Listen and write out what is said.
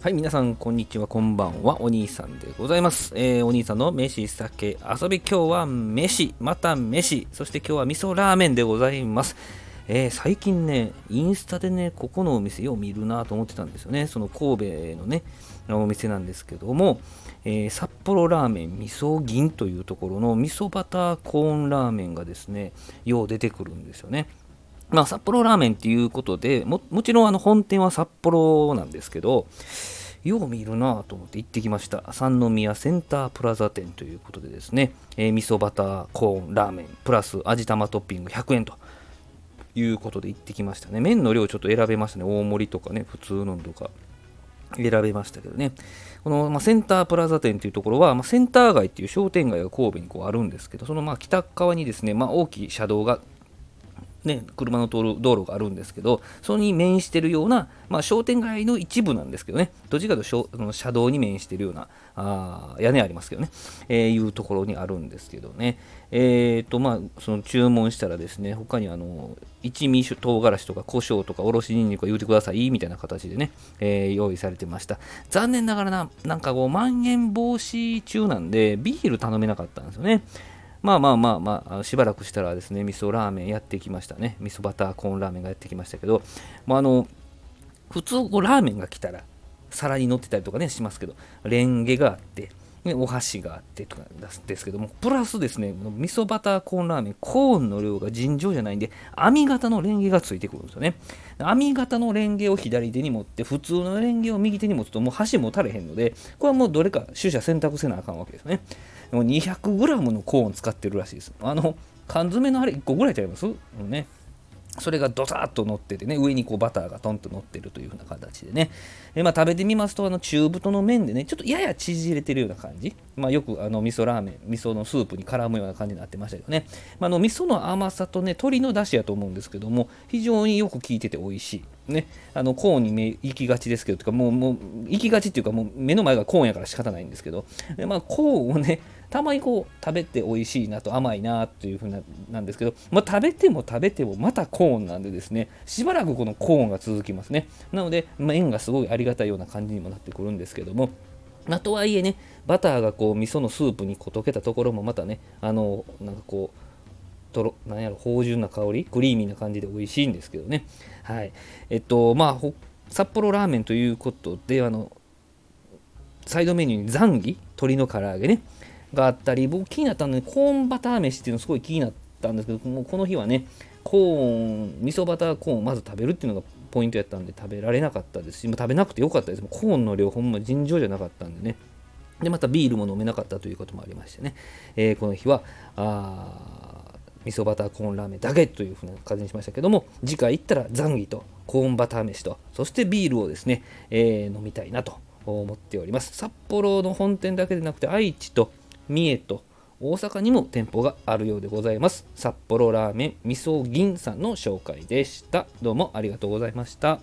はい、皆さんこんにちは、こんばんは、お兄さんでございます。お兄さんの飯酒遊び、今日は飯、また飯、そして今日は味噌ラーメンでございます。最近ね、インスタでね、ここのお店よう見るなと思ってたんですよね。その神戸のね、お店なんですけども、札幌ラーメン味噌銀というところの味噌バターコーンラーメンがですね、よう出てくるんですよね。まあ、札幌ラーメンっていうことで、もちろん本店は札幌なんですけど、よう見るなと思って行ってきました。三宮センタープラザ店ということでですね、味噌バターコーンラーメンプラス味玉トッピング100円ということで行ってきましたね。麺の量ちょっと選べましたね。大盛りとかね、普通のとか選べましたけどね。この、センタープラザ店というところは、センター街っていう商店街が神戸にこうあるんですけど、その北側にですね、大きい車道がね、車の通る道路があるんですけど、それに面しているような、商店街の一部なんですけどね、どっちかというと車道に面しているような屋根ありますけどね、いうところにあるんですけどね、その注文したらですね、他に一味唐辛子とか胡椒とかおろしにんにくを言うてくださいみたいな形でね、用意されてました。残念ながらなんかこうまん延防止中なんでビール頼めなかったんですよね。しばらくしたらですね、味噌ラーメンやってきましたね。味噌バターコーンラーメンがやってきましたけど、普通こうラーメンが来たら皿に乗ってたりとかねしますけど、レンゲがあって、ね、お箸があってとかですけども、プラスですね、味噌バターコーンラーメン、コーンの量が尋常じゃないんで、網型のレンゲがついてくるんですよね。網型のレンゲを左手に持って、普通のレンゲを右手に持つともう箸持たれへんので、これはもうどれか取捨選択せなあかんわけですね。200g のコーン使ってるらしいです。缶詰のあれ1個ぐらいちゃいます、ね、それがドサーッと乗っててね、上にこうバターがトンと乗ってるという風な形でね。食べてみますと、中太の麺でね、ちょっとやや縮れてるような感じ、よく味噌ラーメン、味噌のスープに絡むような感じになってましたけどね、味噌の甘さとね、鶏の出汁やと思うんですけども、非常によく効いてて美味しいね。コーンに目行きがちですけど、とかもう行きがちっていうか、もう目の前がコーンやから仕方ないんですけど、コーンをね、たまにこう食べて美味しいなと、甘いなというふうなんですけど、食べてもまたコーンなんでですね、しばらくこのコーンが続きますね。なので、麺がすごいありがたいような感じにもなってくるんですけども、とはいえね、バターがこう味噌のスープにこう溶けたところもまたね、なんかこうなんやろ、芳醇な香り、クリーミーな感じで美味しいんですけどね。はい、札幌ラーメンということで、サイドメニューにザンギ、鶏の唐揚げねがあったり、僕気になったので、コーンバター飯っていうのすごい気になったんですけど、もうこの日はね、味噌バターコーンをまず食べるっていうのがポイントやったんで、食べられなかったですし、食べなくてよかったです。コーンの量ほんま尋常じゃなかったんでね。で、またビールも飲めなかったということもありましてね、この日は味噌バターコーンラーメンだけというふうな感じにしましたけども、次回行ったらザンギとコーンバター飯と、そしてビールをですね、飲みたいなと思っております。札幌の本店だけでなくて、愛知と三重と大阪にも店舗があるようでございます。札幌ラーメン味噌銀さんの紹介でした。どうもありがとうございました。